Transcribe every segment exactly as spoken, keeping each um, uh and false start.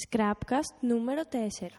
Scrapcast νούμερο τέσσερα.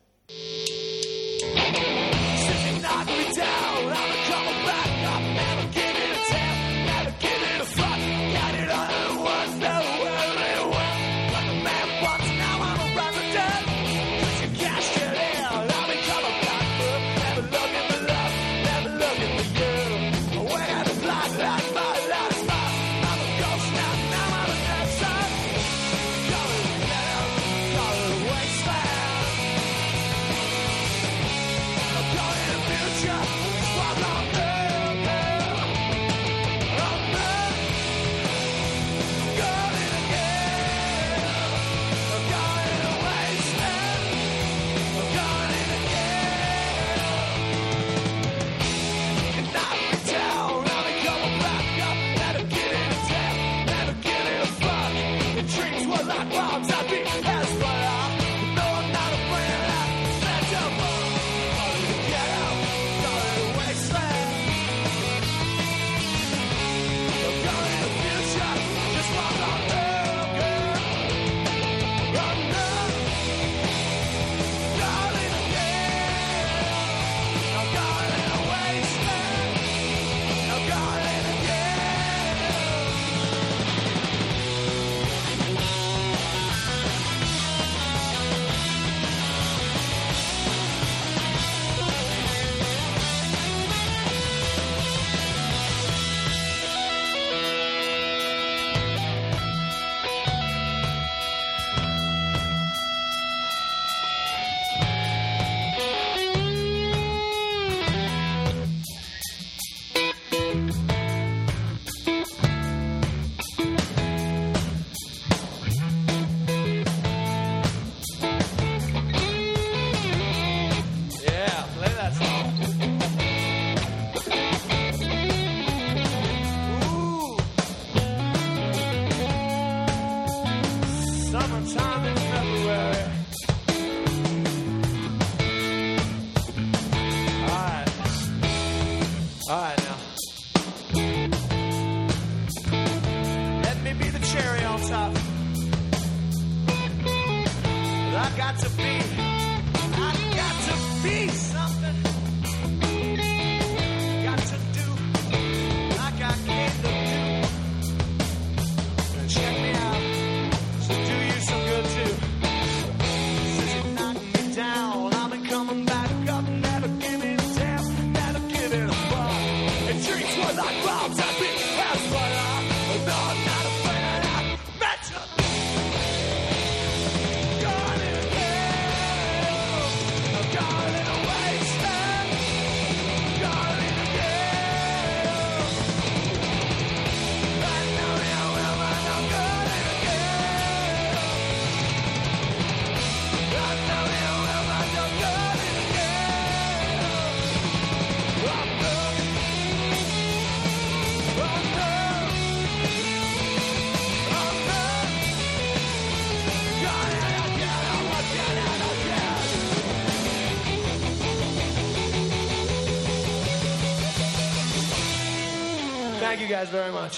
Thank you guys very much.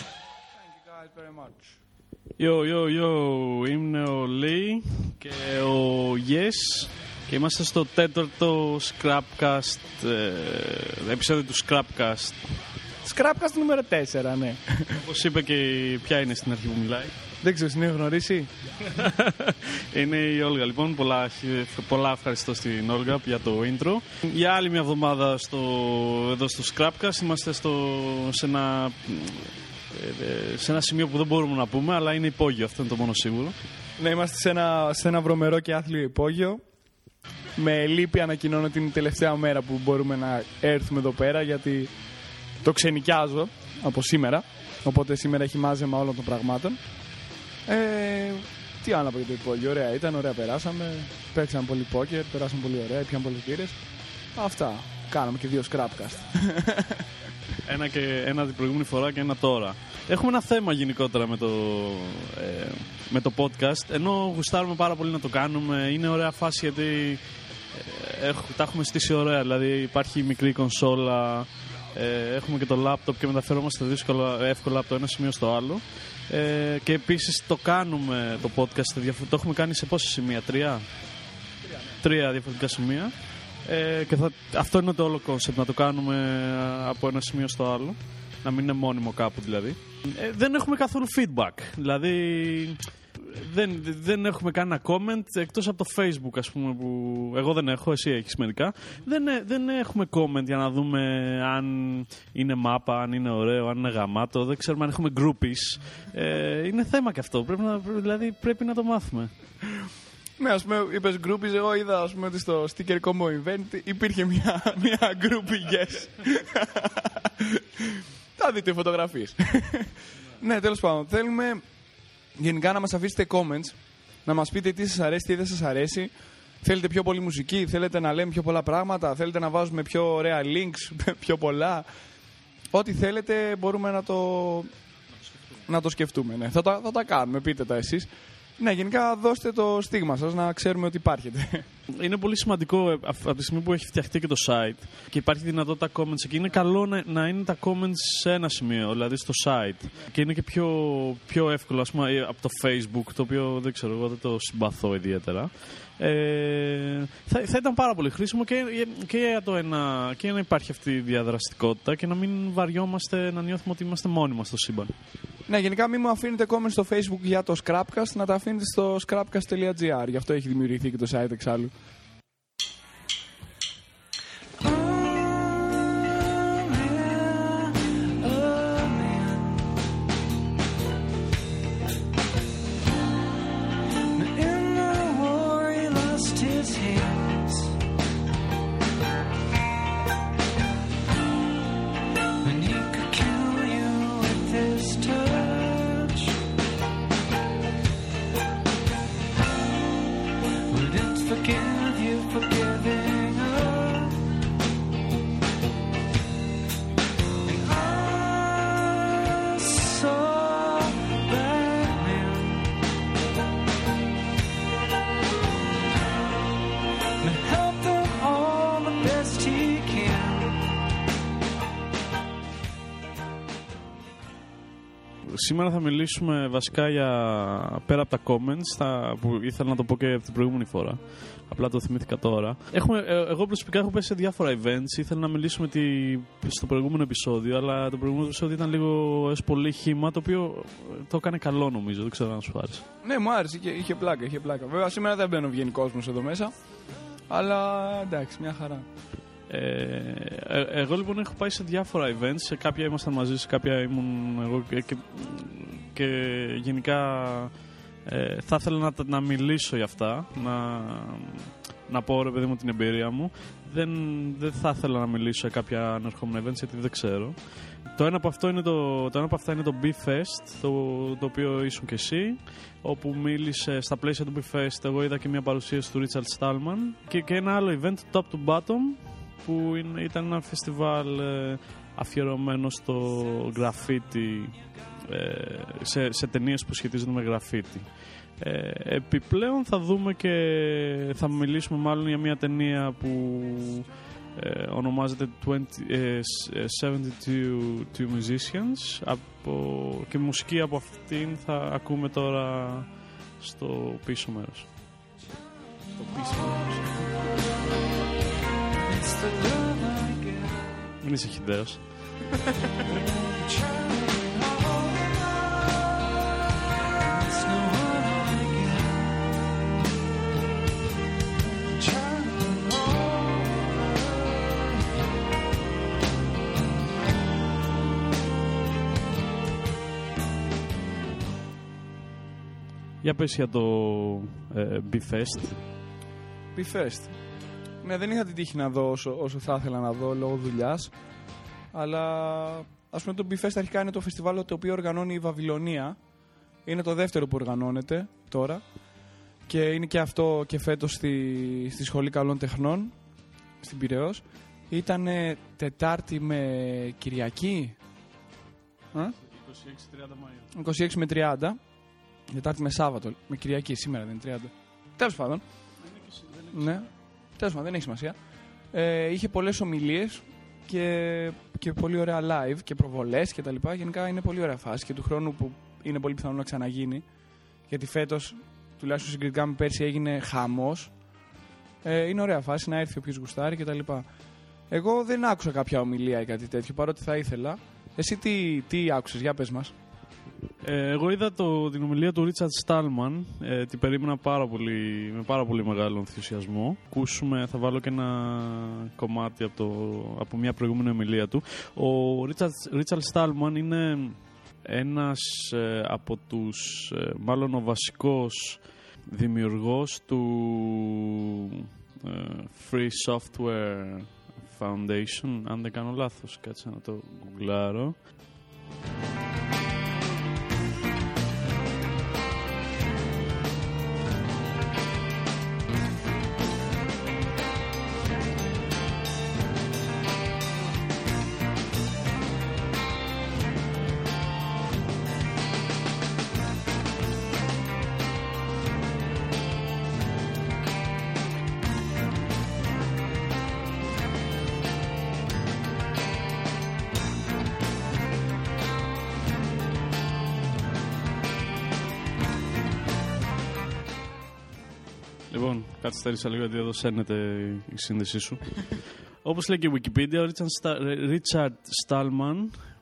Thank you guys very much. Yo, yo, yo. Είμαι ο Λί και ο Yes και είμαστε στο τέταρτο Scrapcast, ε, επεισόδιο του Scrapcast. Scrapcast νούμερο τέσσερα, ναι. Όπως είπε και ποια είναι στην αρχή που μιλάει. Δεν ξέρω, την έχω γνωρίσει. Είναι η Olga, λοιπόν. Πολλά, πολλά ευχαριστώ στην Olga για το intro. Για άλλη μια εβδομάδα στο, εδώ στο Scrapcast. Είμαστε στο, σε, ένα, σε ένα σημείο που δεν μπορούμε να πούμε, αλλά είναι υπόγειο. Αυτό είναι το μόνο σίγουρο. Ναι, είμαστε σε ένα, σε ένα βρωμερό και άθλιο υπόγειο. Με λύπη ανακοινώνω την τελευταία μέρα που μπορούμε να έρθουμε εδώ πέρα, γιατί το ξενικιάζω από σήμερα. Οπότε σήμερα έχει μάζεμα όλων των πραγμάτων. Ε, τι άλλο να πω για το υπόλοιπο. Ωραία ήταν, ωραία περάσαμε. Παίξαμε πολύ πόκερ, περάσαμε πολύ ωραία, πιάναμε πολλές γύρες. Αυτά. Κάναμε και δύο scrapcast. Ένα, και, ένα την προηγούμενη φορά και ένα τώρα. Έχουμε ένα θέμα γενικότερα με το, ε, με το podcast. Ενώ γουστάρουμε πάρα πολύ να το κάνουμε, είναι ωραία φάση γιατί ε, έχ, τα έχουμε στήσει ωραία. Δηλαδή υπάρχει μικρή κονσόλα. Ε, έχουμε και το λάπτοπ και μεταφέρομαστε δύσκολα, εύκολα από το ένα σημείο στο άλλο. Ε, και επίσης το κάνουμε το podcast, το έχουμε κάνει σε πόσα σημεία, τρία, τρία διαφορετικά σημεία. Ε, και θα, αυτό είναι το όλο concept, να το κάνουμε από ένα σημείο στο άλλο. Να μην είναι μόνιμο κάπου δηλαδή. Ε, δεν έχουμε καθόλου feedback. Δηλαδή δεν, δεν έχουμε κανένα comment εκτός από το Facebook, ας πούμε, που εγώ δεν έχω, εσύ έχεις μερικά. Δεν, δεν έχουμε comment για να δούμε αν είναι μάπα, αν είναι ωραίο, αν είναι γαμάτο. Δεν ξέρουμε αν έχουμε groupies. Ε, είναι θέμα και αυτό. Πρέπει να, δηλαδή πρέπει να το μάθουμε. Ναι, ας πούμε, είπες groupies, εγώ είδα, ας πούμε, ότι στο Sticker Combo Event υπήρχε μια, μια groupie, yes. Θα δείτε οι φωτογραφίες. Ναι, τέλος πάντων, θέλουμε γενικά να μας αφήσετε comments, να μας πείτε τι σας αρέσει, τι δεν σας αρέσει. Θέλετε πιο πολύ μουσική, θέλετε να λέμε πιο πολλά πράγματα, θέλετε να βάζουμε πιο ωραία links, πιο πολλά. Ό,τι θέλετε μπορούμε να το, να το σκεφτούμε. Ναι. Θα, τα, θα τα κάνουμε, πείτε τα εσείς. Ναι, γενικά δώστε το στίγμα σας να ξέρουμε ότι υπάρχετε. Είναι πολύ σημαντικό από τη στιγμή που έχει φτιαχτεί και το site και υπάρχει δυνατότητα comments εκεί. Είναι καλό να, να είναι τα comments σε ένα σημείο, δηλαδή στο site. Και είναι και πιο, πιο εύκολο, ας πούμε, από το Facebook, το οποίο δεν ξέρω, εγώ δεν το συμπαθώ ιδιαίτερα. Ε, θα, θα ήταν πάρα πολύ χρήσιμο και, και, για το ένα, και να υπάρχει αυτή η διαδραστικότητα και να μην βαριόμαστε, να νιώθουμε ότι είμαστε μόνοι μας στο σύμπαν. Ναι, γενικά μην μου αφήνετε comments στο Facebook για το Scrapcast, να τα αφήνετε στο scrapcast τελεία τζι άρ. Γι' αυτό έχει δημιουργηθεί και το site εξάλλου. Σήμερα θα μιλήσουμε βασικά για, πέρα από τα comments, τα, που ήθελα να το πω και από την προηγούμενη φορά, απλά το θυμήθηκα τώρα. Έχουμε, ε, εγώ προσωπικά έχω πάει σε διάφορα events, ήθελα να μιλήσουμε τη, στο προηγούμενο επεισόδιο, αλλά το προηγούμενο επεισόδιο ήταν λίγο έως πολύ χύμα, το οποίο το έκανε καλό νομίζω, δεν ξέρω αν σου άρεσε. Ναι, μου άρεσε, είχε, είχε πλάκα, είχε πλάκα. Βέβαια σήμερα δεν μπαίνω βγαίνει κόσμος εδώ μέσα, αλλά εντάξει, μια χαρά. Ε, εγώ λοιπόν έχω πάει σε διάφορα events, σε κάποια ήμασταν μαζί, σε κάποια ήμουν εγώ και, και, και γενικά ε, θα ήθελα να, να μιλήσω για αυτά, να, να πω ρε παιδί μου την εμπειρία μου. Δεν, δεν θα ήθελα να μιλήσω σε κάποια ανερχόμενα events γιατί δεν ξέρω. Το ένα από, αυτό είναι το, το ένα από αυτά είναι το B-Fest, το, το οποίο ήσουν και εσύ, όπου μίλησε στα πλαίσια του B-Fest. Εγώ είδα και μια παρουσίαση του Richard Stallman και, και ένα άλλο event, Top του Bottom, που ήταν ένα φεστιβάλ αφιερωμένο στο γραφίτι, σε, σε ταινίες που σχετίζονται με γραφίτι. Επιπλέον θα δούμε και θα μιλήσουμε μάλλον για μια ταινία που ονομάζεται seventy-two Musicians από, και μουσική από αυτήν θα ακούμε τώρα στο πίσω μέρος. Στο πίσω μέρος. Μην είσαι χιδέος. Για πες για το ε, B-Fest. B-Fest. Ναι, δεν είχα την τύχη να δω όσο, όσο θα ήθελα να δω λόγω δουλειάς. Αλλά ας πούμε το B-Fest αρχικά είναι το φεστιβάλ το οποίο οργανώνει η Βαβυλωνία. Είναι το δεύτερο που οργανώνεται τώρα. Και είναι και αυτό και φέτος στη, στη Σχολή Καλών Τεχνών, στην Πειραιώς. Ήταν Τετάρτη με Κυριακή. είκοσι έξι με τριάντα Μαΐου. είκοσι έξι με τριάντα. Τετάρτη με Σάββατο. Με Κυριακή σήμερα δεν είναι τριάντα. Τέλος πάντων. Ναι. Τέλος πάντων, δεν έχει σημασία. Ε, είχε πολλές ομιλίες και, και πολύ ωραία live και προβολές και τα λοιπά. Γενικά είναι πολύ ωραία φάση και του χρόνου που είναι πολύ πιθανό να ξαναγίνει, γιατί φέτος, τουλάχιστον συγκριτικά με πέρσι, έγινε χαμός. Ε, είναι ωραία φάση να έρθει όποιος γουστάρει και τα λοιπά. Εγώ δεν άκουσα κάποια ομιλία ή κάτι τέτοιο, παρότι θα ήθελα. Εσύ τι, τι άκουσες, για πες μας. Ε, εγώ είδα το, την ομιλία του Richard Stallman, ε, την περίμενα πάρα πολύ, με πάρα πολύ μεγάλο ενθουσιασμό. Ακούσουμε, θα βάλω και ένα κομμάτι από, το, από μια προηγούμενη ομιλία του. Ο Richard, Richard Stallman είναι ένας ε, από τους, ε, μάλλον ο βασικός δημιουργός του ε, Free Software Foundation, αν δεν κάνω λάθος, κάτσε να το γκουγκλάρω. Λοιπόν, καθυστέρησα λίγο γιατί εδώ σέρνεται η σύνδεσή σου. Όπως λέει και η Wikipedia, ο Richard Stallman,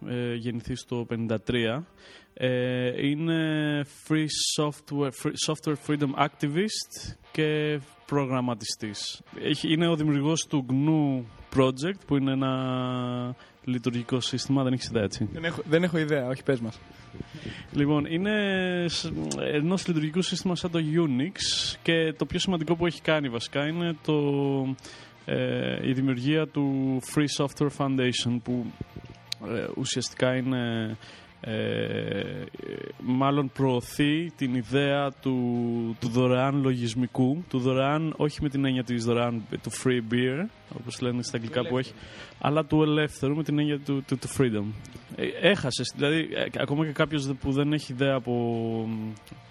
ε, γεννηθής στο χίλια εννιακόσια πενήντα τρία, ε, είναι free software, free software freedom activist και προγραμματιστής. Είναι ο δημιουργός του Γκ Ν Ου Project, που είναι ένα λειτουργικό σύστημα. Δεν έχεις ιδέα, έτσι. Δεν έχω, δεν έχω ιδέα, όχι, πες μας. Λοιπόν, είναι ενός λειτουργικού σύστημα σαν το Unix, και το πιο σημαντικό που έχει κάνει βασικά είναι το, ε, η δημιουργία του Free Software Foundation, που ε, ουσιαστικά είναι, ε, μάλλον προωθεί την ιδέα του, του δωρεάν λογισμικού, του δωρεάν, όχι με την έννοια της δωρεάν, του free beer όπως λένε στα αγγλικά, που έχει, αλλά του ελεύθερου με την έννοια του, του, του freedom. ε, έχασες, δηλαδή ε, ακόμα και κάποιος που δεν έχει ιδέα από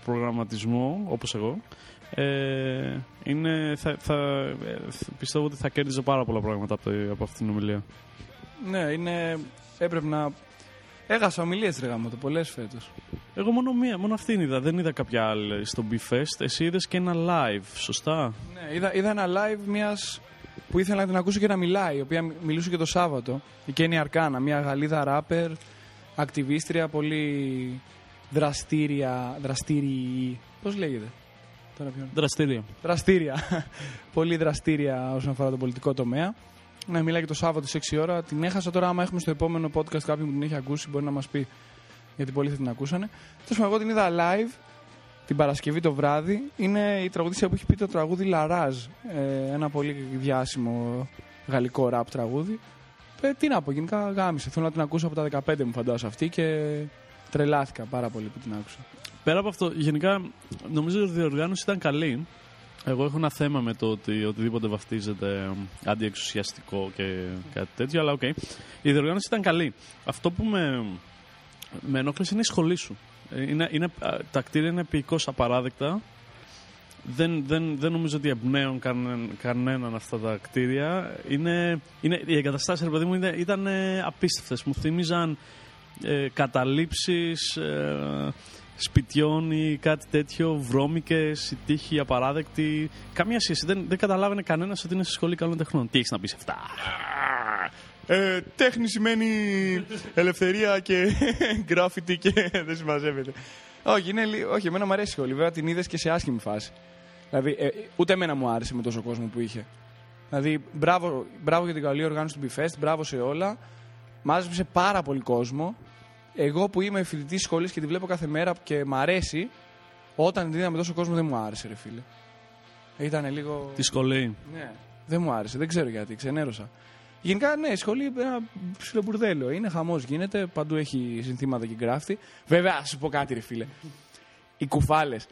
προγραμματισμό όπως εγώ, ε, είναι, θα, θα, ε, πιστεύω ότι θα κέρδιζε πάρα πολλά πράγματα από, από αυτήν την ομιλία. Ναι, είναι, έπρεπε να... Έχασα ομιλίες, ρε γάμο, το πολλές φέτος. Εγώ μόνο μία, μόνο αυτήν είδα. Δεν είδα κάποια άλλη στο B-Fest. Εσύ είδες και ένα live, σωστά? Ναι, είδα, είδα ένα live μιας που ήθελα να την ακούσω και να μιλάει, η οποία μιλούσε και το Σάββατο. Η Kenia Arkana, μια Γαλλίδα ράπερ, ακτιβίστρια, πολύ δραστήρια. Δραστήριοι. Πώς λέγεται? Τώρα ποιον? Δραστήρια. Δραστήρια. Πολύ δραστήρια όσον αφορά τον πολιτικό τομέα. Να μιλάει και το Σάββατο στις έξι η ώρα. Την έχασα τώρα. Άμα έχουμε στο επόμενο podcast κάποιον που την έχει ακούσει, μπορεί να μας πει, γιατί πολλοί θα την ακούσανε. Τέλος πάντων, εγώ την είδα live την Παρασκευή το βράδυ. Είναι η τραγουδίστρια που έχει πει το τραγούδι La Raz. Ε, ένα πολύ διάσημο γαλλικό ραπ τραγούδι. Ε, τι να πω, γενικά γάμισε. Θέλω να την ακούσω από τα δεκαπέντε μου, φαντάζομαι αυτή, και τρελάθηκα πάρα πολύ που την άκουσα. Πέρα από αυτό, γενικά νομίζω ότι η διοργάνωση ήταν καλή. Εγώ έχω ένα θέμα με το ότι οτιδήποτε βαφτίζεται αντιεξουσιαστικό και κάτι τέτοιο, αλλά οκ. Okay. Η διοργάνωση ήταν καλή. Αυτό που με, με ενόχλησε είναι η σχολή σου. Είναι, είναι, τα κτίρια είναι ποιικώς απαράδεκτα. Δεν, δεν, δεν νομίζω ότι εμπνέουν κανέναν κανένα αυτά τα κτίρια. Είναι, είναι, οι εγκαταστάσεις, ρε παιδί μου, ήταν, ήταν απίστευτες. Μου θύμιζαν ε, καταλήψεις... Ε, σπιτιών ή κάτι τέτοιο, βρώμικες, οι τείχοι απαράδεκτοι. Καμία σχέση. Δεν, δεν καταλάβαινε κανένας ότι είναι στη σχολή καλών τεχνών. Τι έχεις να πεις αυτά? Ε, τέχνη σημαίνει ελευθερία και γκράφιτι και δεν συμμαζεύεται. Όχι, είναι, όχι, εμένα μου αρέσει η σχολή. Βέβαια την είδες και σε άσχημη φάση. Δηλαδή, ε, ούτε εμένα μου άρεσε με τόσο κόσμο που είχε. Δηλαδή, μπράβο, μπράβο για την καλή οργάνωση του B-Fest, μπράβο σε όλα. Μάζεψε πάρα πολύ κόσμο. Εγώ που είμαι φοιτητή σχολή και τη βλέπω κάθε μέρα και μ' αρέσει, όταν την είδα με τόσο κόσμο δεν μου άρεσε, ρε φίλε. Ήτανε λίγο. Τη σχολή. Ναι, δεν μου άρεσε, δεν ξέρω γιατί, ξενέρωσα. Γενικά, ναι, η σχολή είναι ένα ψιλομπουρδέλο. Είναι χαμός, γίνεται, παντού έχει συνθήματα και γκράφτη. Βέβαια, α σου πω κάτι, ρε φίλε. Οι κουφάλες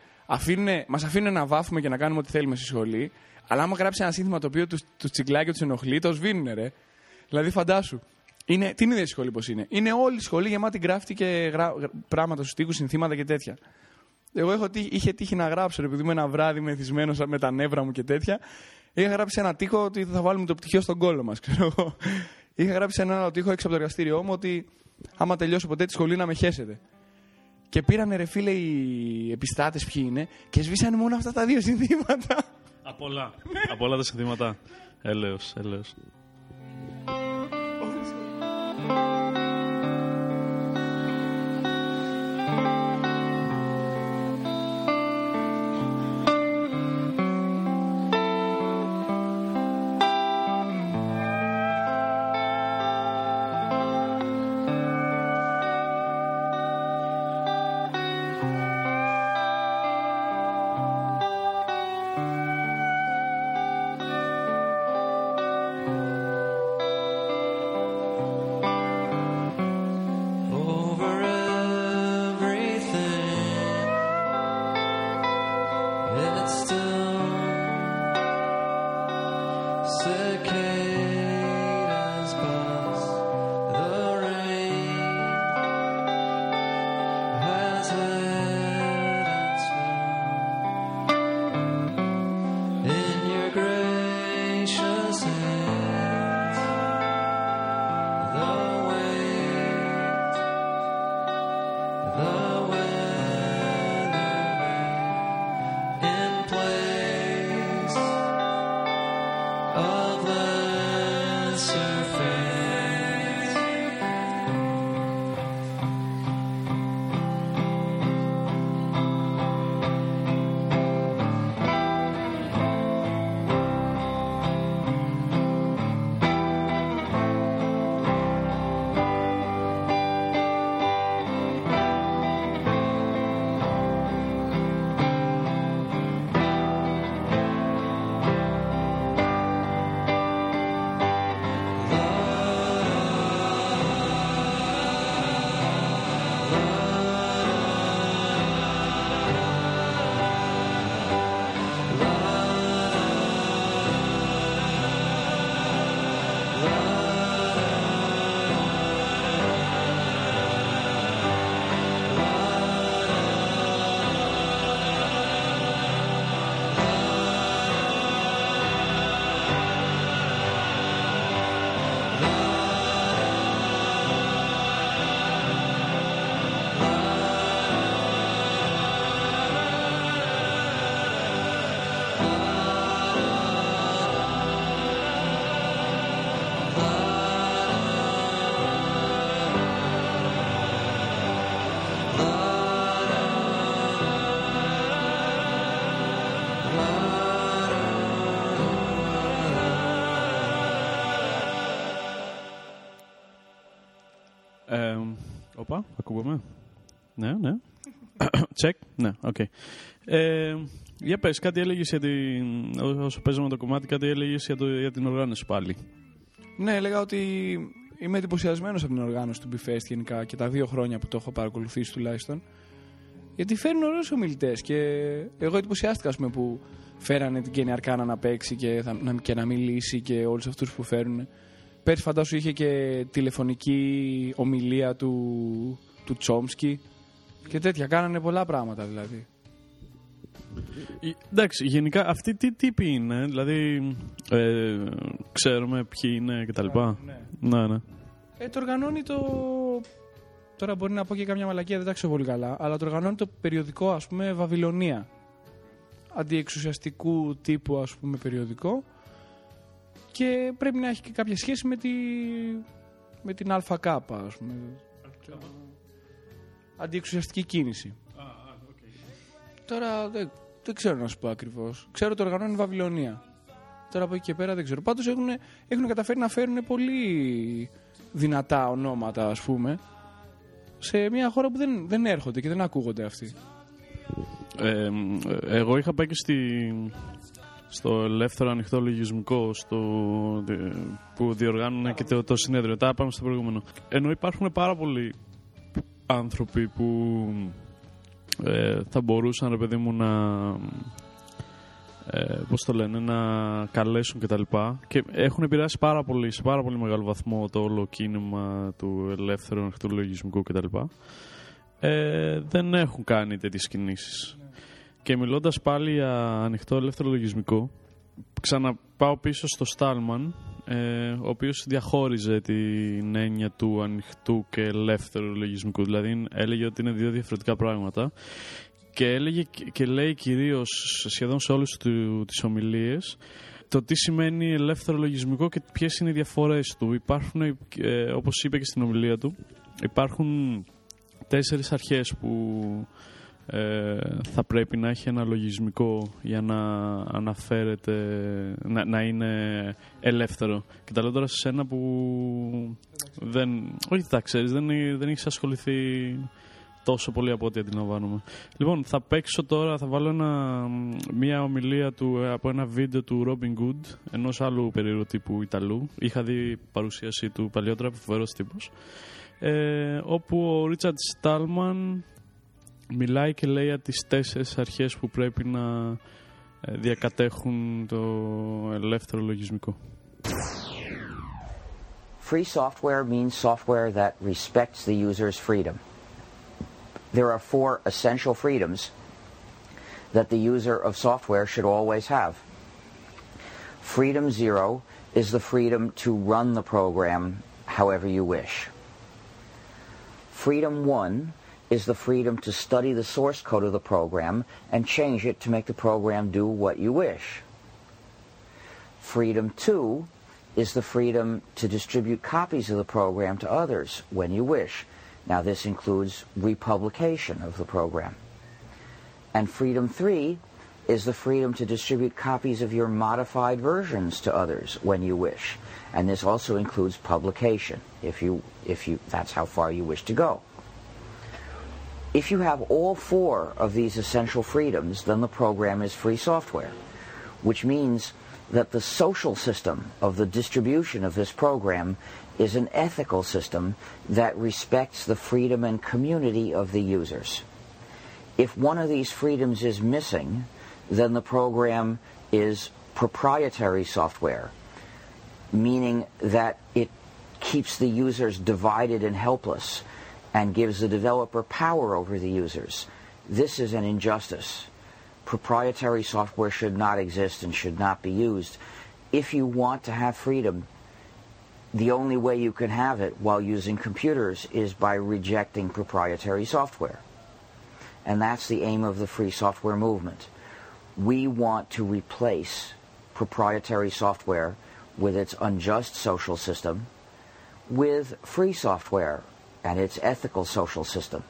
μας αφήνουν να βάφουμε και να κάνουμε ό,τι θέλουμε στη σχολή, αλλά άμα γράψει ένα σύνθημα το οποίο του τσιγκλάει και του ενοχλεί, το σβήνουν, ρε. Δηλαδή, φαντάσου. Είναι, την ίδια η σχολή πως είναι. Είναι όλη η σχολή γεμάτη γράφτη και γρα, γρα, πράγματα στους τοίχους, συνθήματα και τέτοια. Εγώ έχω, είχε τύχει να γράψω, επειδή είμαι ένα βράδυ μεθυσμένος με τα νεύρα μου και τέτοια. Είχα γράψει ένα τοίχο ότι θα βάλουμε το πτυχίο στον κόλο μας, ξέρω εγώ. είχα γράψει έναν άλλο τοίχο έξω από το εργαστήριό μου ότι άμα τελειώσω ποτέ τη σχολή να με χέσετε. Και πήρανε ρε φίλε οι επιστάτες ποιοι είναι και σβήσανε μόνο αυτά τα δύο συνθήματα. Από όλα, από όλα τα συνθήματα. Έλεος, έλεος. Οπα, ακούγομαι. Ναι, ναι. Τσεκ, ναι, οκ. Okay. Ε, για πες, κάτι έλεγες για την... Όσο παίζαμε το κομμάτι, κάτι έλεγες για, το... για την οργάνωση πάλι. Ναι, έλεγα ότι είμαι εντυπωσιασμένος από την οργάνωση του B-Fest γενικά και τα δύο χρόνια που το έχω παρακολουθήσει τουλάχιστον. Γιατί φέρνουν ωραίους ομιλητές και εγώ εντυπωσιάστηκα, ας πούμε, που φέρανε την Kenia Arkana να παίξει και, θα... και να μιλήσει και όλους αυτούς που φέρνουν. Πέρσι φαντάσου είχε και τηλεφωνική ομιλία του, του Τσόμσκι και τέτοια. Κάνανε πολλά πράγματα δηλαδή. Εντάξει, γενικά αυτοί τι τύποι είναι, δηλαδή ε, ξέρουμε ποιοι είναι κτλ. Ναι, ναι. ναι. Ε, το οργανώνει το... Τώρα μπορεί να πω και καμιά μαλακία, δεν τα ξέρω πολύ καλά, αλλά το οργανώνει το περιοδικό, ας πούμε, Βαβυλωνία. Αντιεξουσιαστικού τύπου, ας πούμε, περιοδικό. Και πρέπει να έχει και κάποια σχέση με, τη... με την ΑΚ, ας πούμε. Αντιεξουσιαστική κίνηση. Ah, okay. Τώρα δεν, δεν ξέρω να σου πω ακριβώς. Ξέρω το οργανώνει Βαβυλωνία. Τώρα από εκεί και πέρα δεν ξέρω. Πάντως έχουν, έχουν καταφέρει να φέρουν πολύ δυνατά ονόματα, ας πούμε, σε μια χώρα που δεν, δεν έρχονται και δεν ακούγονται αυτοί. Ε, εγώ είχα πάει και στη... στο ελεύθερο ανοιχτό λογισμικό στο... που διοργάνωνε και το, το συνέδριο. Τα πάμε στο προηγούμενο. Ενώ υπάρχουν πάρα πολλοί άνθρωποι που ε, θα μπορούσαν, ρε παιδί μου, να... Ε, πώς το λένε, να καλέσουν και τα λοιπά. Και έχουν επηρεάσει πάρα πολύ, σε πάρα πολύ μεγάλο βαθμό το όλο κίνημα του ελεύθερου ανοιχτού λογισμικού και τα λοιπά. Ε, δεν έχουν κάνει τέτοιες κινήσεις. Και μιλώντας πάλι για ανοιχτό ελεύθερο λογισμικό, ξαναπάω πίσω στο Stallman, ε, ο οποίος διαχώριζε την έννοια του ανοιχτού και ελεύθερου λογισμικού. Δηλαδή έλεγε ότι είναι δύο διαφορετικά πράγματα και, έλεγε, και λέει κυρίως σχεδόν σε όλες τις ομιλίες το τι σημαίνει ελεύθερο λογισμικό και ποιες είναι οι διαφορές του. Υπάρχουν, ε, όπως είπε και στην ομιλία του, υπάρχουν τέσσερις αρχές που θα πρέπει να έχει ένα λογισμικό για να αναφέρεται, να, να είναι ελεύθερο. Και τα λέω τώρα σε σένα που δεν, όχι τα ξέρεις, δεν, δεν έχεις ασχοληθεί τόσο πολύ από ό,τι αντιλαμβάνομαι. Λοιπόν, θα παίξω τώρα, θα βάλω ένα, μια ομιλία του, από ένα βίντεο του Robin Good, ενός άλλου περίεργου τύπου Ιταλού. Είχα δει παρουσίαση του παλιότερα, φοβερός τύπος, ε, όπου ο Richard Stallman μιλάει και λέει για τις τέσσερις αρχές που πρέπει να διακατέχουν το ελεύθερο λογισμικό. Free software means software that respects the user's freedom. There are four essential freedoms that the user of software should always have. Freedom zero is the freedom to run the program however you wish. Freedom one is the freedom to study the source code of the program and change it to make the program do what you wish. Freedom two is the freedom to distribute copies of the program to others when you wish. Now this includes republication of the program. And freedom three is the freedom to distribute copies of your modified versions to others when you wish. And this also includes publication, if you if you that's how far you wish to go. If you have all four of these essential freedoms, then the program is free software, which means that the social system of the distribution of this program is an ethical system that respects the freedom and community of the users. If one of these freedoms is missing, then the program is proprietary software, meaning that it keeps the users divided and helpless and gives the developer power over the users. This is an injustice. Proprietary software should not exist and should not be used. If you want to have freedom, the only way you can have it while using computers is by rejecting proprietary software. And that's the aim of the free software movement. We want to replace proprietary software with its unjust social system with free software and its ethical social system.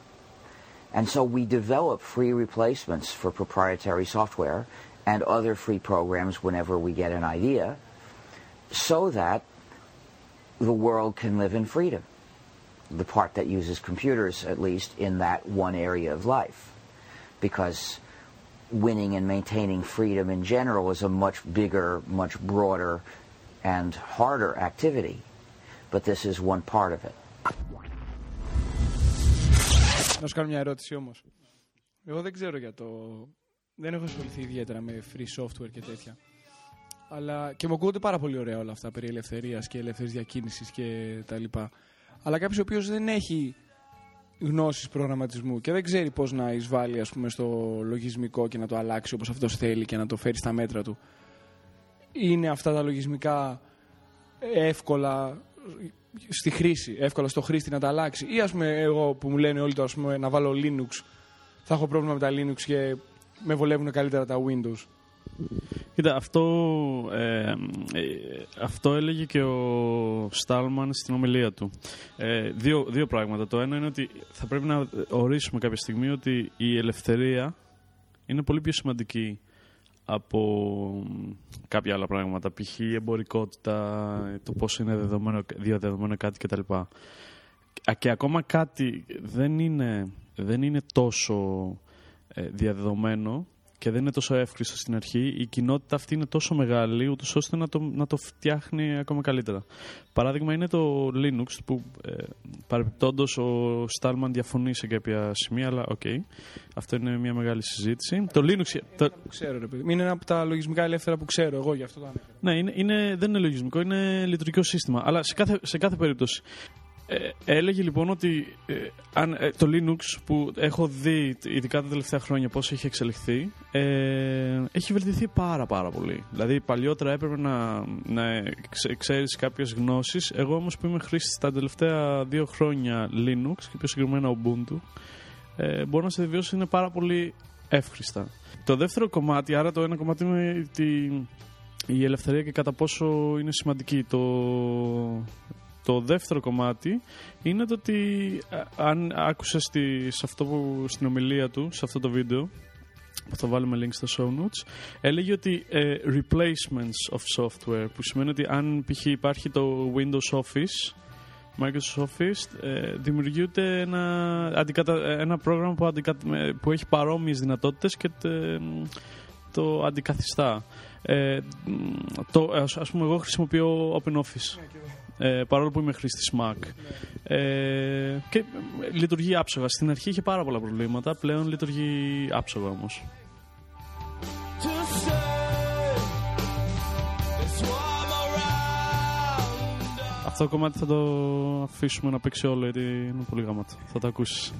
And so we develop free replacements for proprietary software and other free programs whenever we get an idea, so that the world can live in freedom, the part that uses computers, at least in that one area of life. Because winning and maintaining freedom in general is a much bigger, much broader, and harder activity, but this is one part of it. Να σου κάνω μια ερώτηση όμως. Εγώ δεν ξέρω για το... Δεν έχω ασχοληθεί ιδιαίτερα με free software και τέτοια. Αλλά... Και μου ακούγονται πάρα πολύ ωραία όλα αυτά περί ελευθερίας και ελεύθερης διακίνησης και τα λοιπά. Αλλά κάποιος ο οποίος δεν έχει γνώσεις προγραμματισμού και δεν ξέρει πώς να εισβάλλει, ας πούμε, στο λογισμικό και να το αλλάξει όπως αυτός θέλει και να το φέρει στα μέτρα του. Είναι αυτά τα λογισμικά εύκολα... στη χρήση, εύκολα στο χρήστη να τα αλλάξει? Ή, ας πούμε, εγώ που μου λένε όλοι το, ας πούμε, να βάλω Linux, θα έχω πρόβλημα με τα Linux και με βολεύουν καλύτερα τα Windows? Κοίτα, αυτό, ε, ε, αυτό έλεγε και ο Stallman στην ομιλία του. Ε, δύο, δύο πράγματα. Το ένα είναι ότι θα πρέπει να ορίσουμε κάποια στιγμή ότι η ελευθερία είναι πολύ πιο σημαντική από κάποια άλλα πράγματα, π.χ. η εμπορικότητα, το πόσο είναι δεδομένο, διαδεδομένο κάτι κτλ. Και ακόμα κάτι δεν είναι, δεν είναι τόσο ε, διαδεδομένο και δεν είναι τόσο εύκριστο στην αρχή, η κοινότητα αυτή είναι τόσο μεγάλη, ούτως ώστε να το, να το φτιάχνει ακόμα καλύτερα. Παράδειγμα είναι το Linux, που ε, παρεπιπτόντως ο Stallman διαφωνεί σε κάποια σημεία, αλλά οκ, okay, αυτό είναι μια μεγάλη συζήτηση. Το Linux... Είναι, το... Που ξέρω, ρε παιδί. Είναι ένα από τα λογισμικά ελεύθερα που ξέρω εγώ, γι' αυτό το ανέφερα. Ναι, είναι, είναι, δεν είναι λογισμικό, είναι λειτουργικό σύστημα, αλλά σε κάθε, σε κάθε περίπτωση. Ε, έλεγε λοιπόν ότι ε, αν, ε, το Linux που έχω δει ειδικά τα τελευταία χρόνια πώς έχει εξελιχθεί, ε, έχει βελτιωθεί πάρα πάρα πολύ. Δηλαδή παλιότερα έπρεπε να, να ξέρεις κάποιες γνώσεις. Εγώ όμως που είμαι χρήστης τα τελευταία δύο χρόνια Linux και πιο συγκεκριμένα Ubuntu, ε, μπορώ να σε διαβιώσω ότι είναι πάρα πολύ εύχριστα. Το δεύτερο κομμάτι, άρα το ένα κομμάτι είναι τη, η ελευθερία και κατά πόσο είναι σημαντική. Το... Το δεύτερο κομμάτι είναι το ότι αν άκουσες στη, σε αυτό που, στην ομιλία του, σε αυτό το βίντεο που θα βάλουμε link στα show notes, έλεγε ότι ε, replacements of software, που σημαίνει ότι αν π.χ. υπάρχει το Windows Office, Microsoft Office, ε, δημιουργείται ένα, αντικατα, ένα πρόγραμμα που, αντικα, που έχει παρόμοιες δυνατότητες και τε, το αντικαθιστά. Ε, το, ας, ας πούμε εγώ χρησιμοποιώ Open Office. Ε, παρόλο που είμαι χρήστης Mac, ε, και ε, λειτουργεί άψογα. Στην αρχή είχε πάρα πολλά προβλήματα, πλέον λειτουργεί άψογα όμως. Αυτό το κομμάτι θα το αφήσουμε να παίξει όλο, γιατί είναι πολύ γαμάτο. Θα το ακούσεις.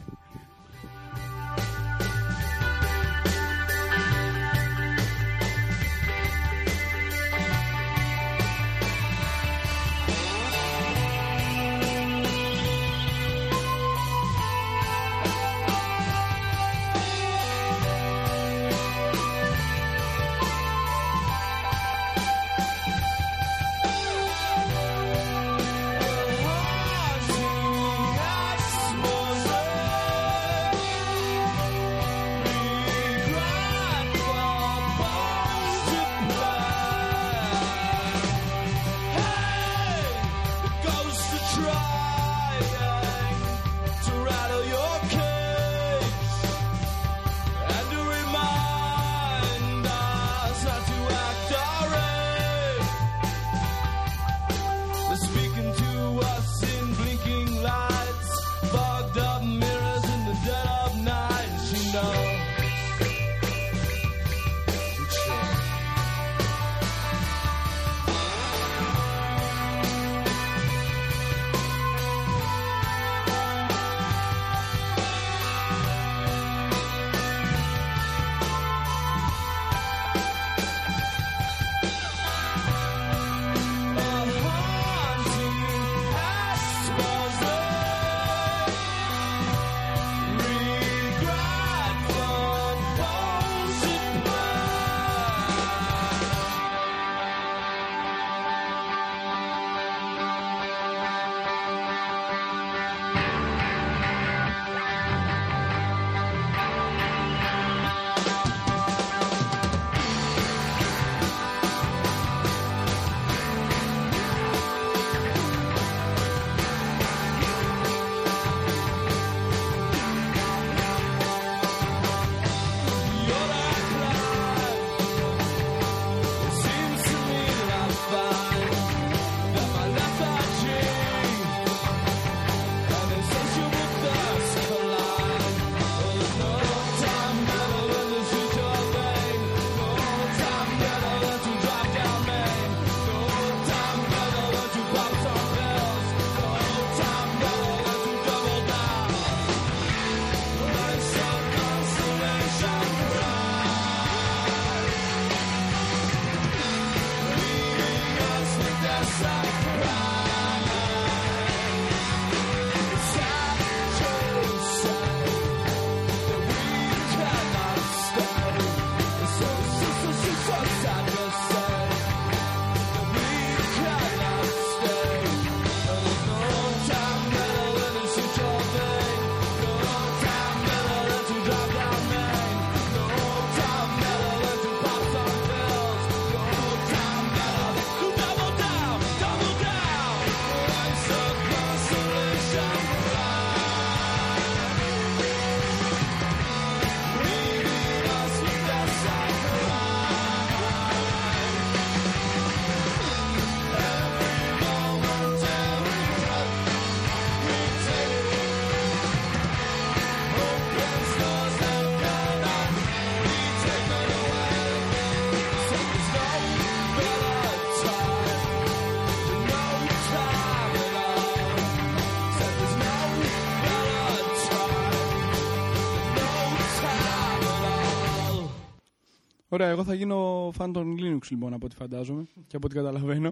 Ωραία, εγώ θα γίνω φαν των Linux λοιπόν από ό,τι φαντάζομαι και από ό,τι καταλαβαίνω.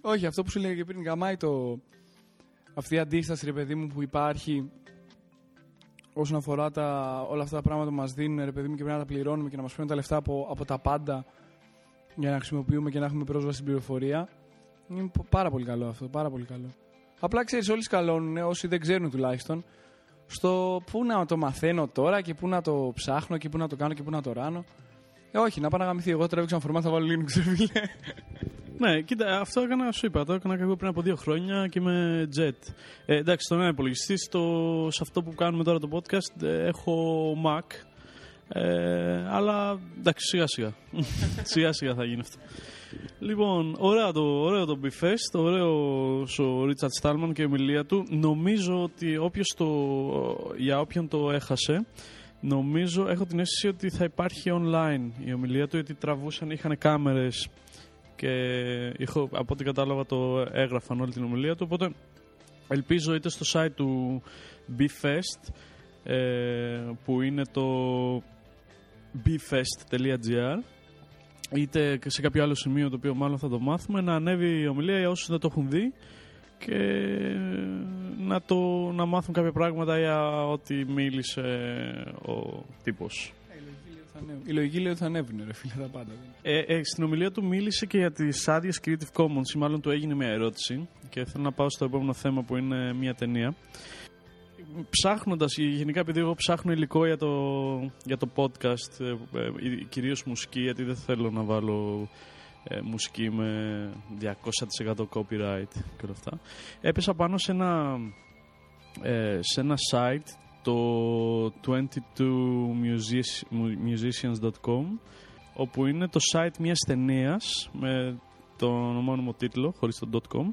Όχι, αυτό που σου έλεγα και πριν, γαμάει το... αυτή η αντίσταση, ρε παιδί μου, που υπάρχει όσον αφορά τα... όλα αυτά τα πράγματα που μας δίνουν, ρε παιδί μου, και πρέπει να τα πληρώνουμε και να μας παίρνουν τα λεφτά από... από τα πάντα για να χρησιμοποιούμε και να έχουμε πρόσβαση στην πληροφορία. Είναι πάρα πολύ καλό αυτό, πάρα πολύ καλό. Απλά ξέρεις, όλοι σκαλώνουν, όσοι δεν ξέρουν τουλάχιστον, στο πού να το μαθαίνω τώρα και πού να το ψάχνω και πού να το κάνω και πού να το ράνω. Ε, όχι, να πάω να γαμηθεί. Εγώ τρέβηξα φορμά, θα βάλω Linux, φίλε. Ναι, κοίτα, αυτό έκανα, σου είπα, το έκανα και εγώ πριν από δύο χρόνια και είμαι Jet. Ε, εντάξει, στον ένα υπολογιστή, στο, σε αυτό που κάνουμε τώρα το podcast, ε, έχω Mac. Ε, αλλά εντάξει, σιγά σιγά. σιγά σιγά θα γίνει αυτό. Λοιπόν, ωραίο το, ωραίο το B-Fest, ωραίο ο Richard Stallman και η ομιλία του. Νομίζω ότι όποιος το, για όποιον το έχασε, νομίζω, έχω την αίσθηση ότι θα υπάρχει online η ομιλία του, γιατί τραβούσαν, είχαν κάμερες και είχο, από ό,τι κατάλαβα το έγραφαν όλη την ομιλία του. Οπότε ελπίζω είτε στο site του B-Fest, ε, που είναι το μπι φεστ τελεία τζι αρ, είτε σε κάποιο άλλο σημείο το οποίο μάλλον θα το μάθουμε, να ανέβει η ομιλία για όσους δεν το έχουν δει και να, το, να μάθουν κάποια πράγματα για ό,τι μίλησε ο τύπος. Η λογική λέει ότι θα ανέβουν, ρε φίλε, τα πάντα. Ε, ε, στην ομιλία του μίλησε και για τις άδειες Creative Commons, ή μάλλον του έγινε μια ερώτηση και θέλω να πάω στο επόμενο θέμα που είναι μια ταινία. Ψάχνοντας, γενικά επειδή εγώ ψάχνω υλικό για το, για το podcast, κυρίως μουσική, γιατί δεν θέλω να βάλω ε, μουσική με διακόσια τοις εκατό copyright και όλα αυτά, έπεσα πάνω σε ένα, ε, σε ένα site, το είκοσι δύο musicians τελεία com, όπου είναι το site μιας ταινίας με τον ομώνυμο τίτλο, χωρίς το .com,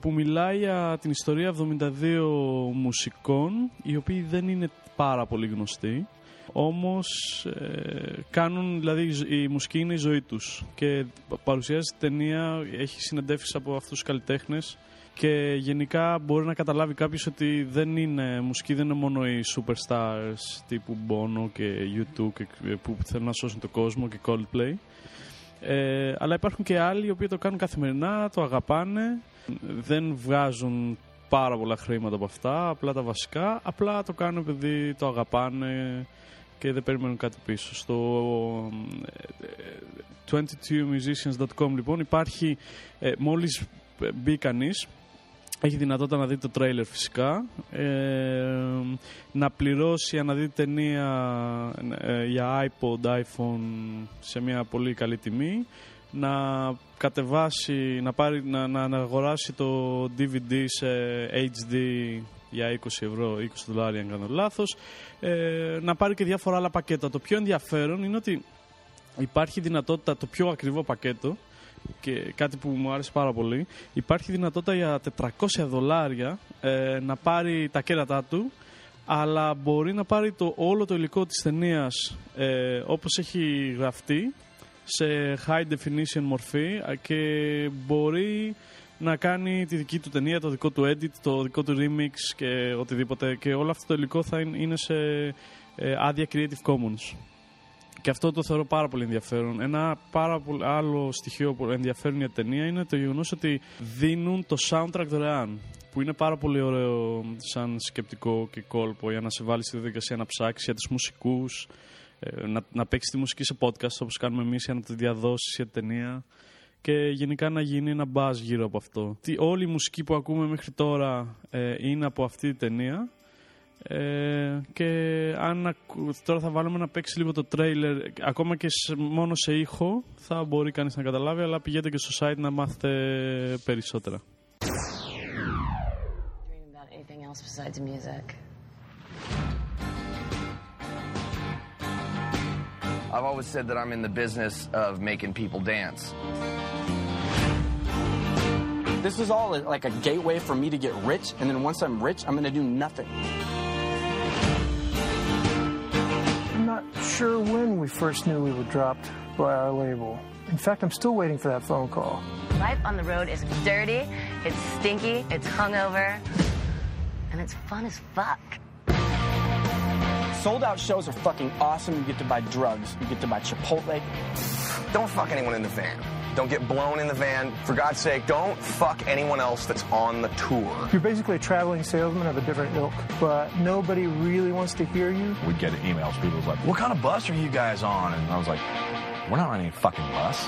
που μιλάει για την ιστορία εβδομήντα δύο μουσικών, οι οποίοι δεν είναι πάρα πολύ γνωστοί, όμως ε, κάνουν, δηλαδή η μουσική είναι η ζωή τους και παρουσιάζει ταινία, έχει συνεντεύξεις από αυτούς τους καλλιτέχνες και γενικά μπορεί να καταλάβει κάποιος ότι δεν είναι, μουσική δεν είναι μόνο οι superstars τύπου Bono και YouTube και, που θέλουν να σώσουν τον κόσμο και Coldplay. Ε, αλλά υπάρχουν και άλλοι οι οποίοι το κάνουν καθημερινά, το αγαπάνε, δεν βγάζουν πάρα πολλά χρήματα από αυτά, απλά τα βασικά, απλά το κάνουν επειδή το αγαπάνε και δεν περιμένουν κάτι πίσω. Στο είκοσι δύο musicians τελεία com λοιπόν υπάρχει, ε, μόλις μπει κανείς, έχει δυνατότητα να δει το τρέιλερ φυσικά, ε, να πληρώσει, να δει ταινία ε, για iPod, iPhone σε μια πολύ καλή τιμή, να κατεβάσει, να, πάρει, να, να, να αγοράσει το ντι βι ντι σε έιτς ντι για είκοσι ευρώ, είκοσι δολάρια αν κάνω λάθος, ε, να πάρει και διάφορα άλλα πακέτα. Το πιο ενδιαφέρον είναι ότι υπάρχει δυνατότητα, το πιο ακριβό πακέτο, και κάτι που μου άρεσε πάρα πολύ, υπάρχει δυνατότητα για τετρακόσια δολάρια ε, να πάρει τα κέρατά του, αλλά μπορεί να πάρει το όλο το υλικό της ταινίας ε, όπως έχει γραφτεί σε high definition μορφή και μπορεί να κάνει τη δική του ταινία, το δικό του edit, το δικό του remix και οτιδήποτε, και όλο αυτό το υλικό θα είναι σε ε, άδεια Creative Commons. Και αυτό το θεωρώ πάρα πολύ ενδιαφέρον. Ένα πάρα πολύ άλλο στοιχείο που ενδιαφέρει για ταινία είναι το γεγονός ότι δίνουν το soundtrack δωρεάν, που είναι πάρα πολύ ωραίο σαν σκεπτικό και κόλπο για να σε βάλει στη διαδικασία να ψάξει για τους μουσικούς, να, να παίξει τη μουσική σε podcast όπως κάνουμε εμείς, για να τη διαδώσει για ταινία και γενικά να γίνει ένα buzz γύρω από αυτό. Τι, όλη η μουσική που ακούμε μέχρι τώρα ε, είναι από αυτή τη ταινία. Ε, και αν τώρα θα βάλουμε να παίξει λίγο το τρέιλερ, ακόμα και σε, μόνο σε ήχο θα μπορεί κανείς να καταλάβει, αλλά πηγαίνετε και στο site να μάθετε περισσότερα. I've always said that I'm in the business of making people dance. This is all like a gateway for me to get rich, and then once I'm rich, I'm going to do nothing. Sure, when we first knew we were dropped by our label. In fact, I'm still waiting for that phone call. Life on the road is dirty, it's stinky, it's hungover, and it's fun as fuck. Sold-out shows are fucking awesome. You get to buy drugs. You get to buy Chipotle. Don't fuck anyone in the van. Don't get blown in the van. For God's sake, don't fuck anyone else that's on the tour. You're basically a traveling salesman of a different ilk, but nobody really wants to hear you. We'd get emails. People was like, what kind of bus are you guys on? And I was like, we're not on any fucking bus.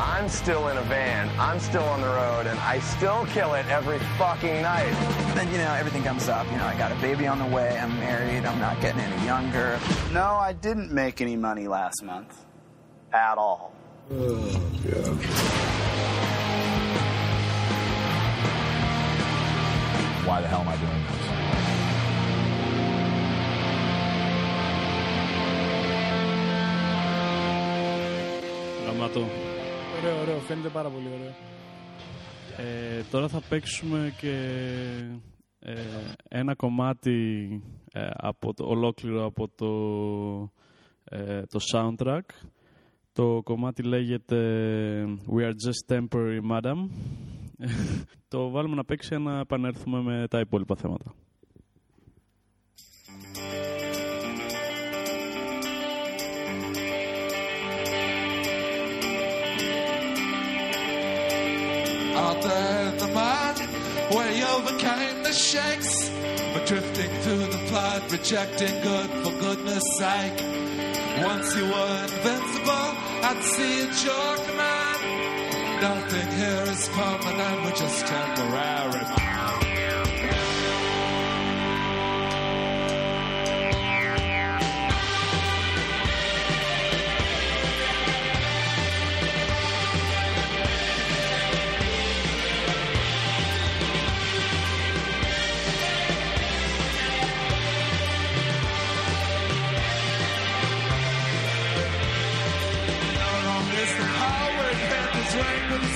I'm still in a van. I'm still on the road, and I still kill it every fucking night. Then, you know, everything comes up. You know, I got a baby on the way. I'm married. I'm not getting any younger. No, I didn't make any money last month. At all. Oh, God. Why the hell am I doing this? Γαμάτο. Ωραίο, ωραίο. Φαίνεται πάρα πολύ ωραίο. Ε, τώρα θα παίξουμε και ε, ένα κομμάτι ε, από το, ολόκληρο από το, ε, το soundtrack. Το κομμάτι λέγεται We are just temporary, madam. Το βάλουμε να παίξει για να επανέλθουμε με τα υπόλοιπα θέματα. After the man, where you overcame the shakes, but drifting through the flood, rejecting good for goodness sake. Once you were invincible, I'd see a joke, man. Nothing here is permanent, we're just temporary.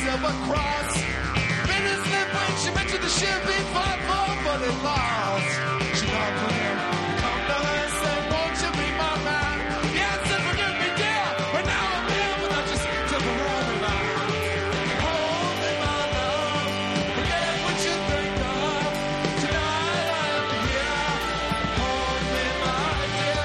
Silver cross. Minutes left when she went to the ship and fought for but it lost. She called for him, come to her and said, won't you be my man? Yeah, I said, forgive me, dear, but now I'm here without just temporary man. Hold me, my love, forget what you think of. Tonight I'm here, hold me, my dear.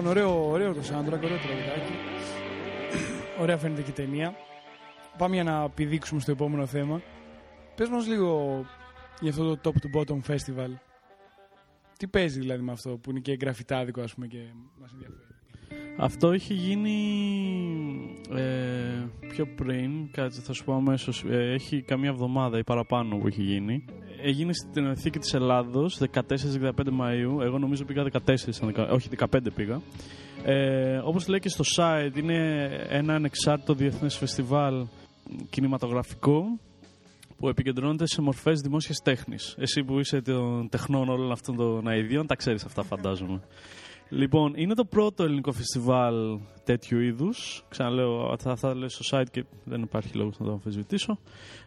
Λοιπόν, ωραίο, ωραίο το soundtrack, ωραίο τραγουδάκι. Ωραία φαίνεται και η ταινία. Πάμε για να πηδήξουμε στο επόμενο θέμα. Πες μας λίγο για αυτό το Top two Bottom Festival. Τι παίζει δηλαδή με αυτό που είναι και γραφιτάδικο, ας πούμε, και μας ενδιαφέρει. Αυτό είχε γίνει ε, πιο πριν, κάτι θα σου πω αμέσως, ε, έχει καμία εβδομάδα ή παραπάνω που είχε γίνει. Έγινε στην Ταινιοθήκη της Ελλάδος δεκατέσσερα με δεκαπέντε Μαΐου. Εγώ νομίζω πήγα δεκατέσσερα, όχι δεκαπέντε πήγα. Ε, όπως λέει και στο site, είναι ένα ανεξάρτητο διεθνές φεστιβάλ κινηματογραφικό που επικεντρώνεται σε μορφές δημόσιας τέχνης. Εσύ που είσαι των τεχνών όλων αυτών των αειδιών, τα ξέρεις αυτά, φαντάζομαι. Λοιπόν, είναι το πρώτο ελληνικό φεστιβάλ τέτοιου είδους. Ξαναλέω, αυτά τα λέω στο site και δεν υπάρχει λόγος να το αμφισβητήσω.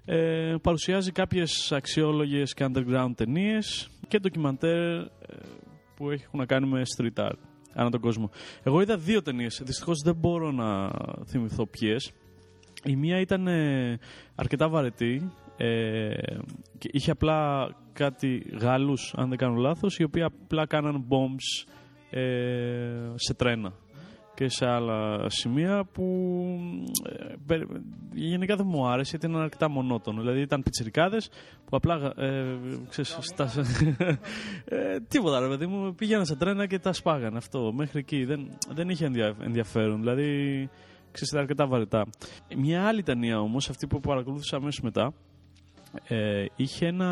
Ε, παρουσιάζει κάποιες αξιόλογες και underground ταινίες και ντοκιμαντέρ που έχουν να κάνουν με street art ανά τον κόσμο. Εγώ είδα δύο ταινίες, δυστυχώς δεν μπορώ να θυμηθώ ποιες. Η μία ήταν αρκετά βαρετή. Ε, και είχε απλά κάτι Γάλλους, αν δεν κάνω λάθος, οι οποίοι απλά κάναν bombs ε, σε τρένα και σε άλλα σημεία που ε, γενικά δεν μου άρεσε γιατί ήταν αρκετά μονότονο. Δηλαδή ήταν πιτσιρικάδες που απλά ε, ξέρεις, στα, ε, τίποτα ρε παιδί μου, πήγαιναν σε τρένα και τα σπάγανε, αυτό μέχρι εκεί δεν, δεν είχε ενδιαφέρον, δηλαδή ξέρεις, ήταν αρκετά βαρετά. Μια άλλη ταινία όμως, αυτή που παρακολούθησα αμέσως μετά, Ε, είχε ένα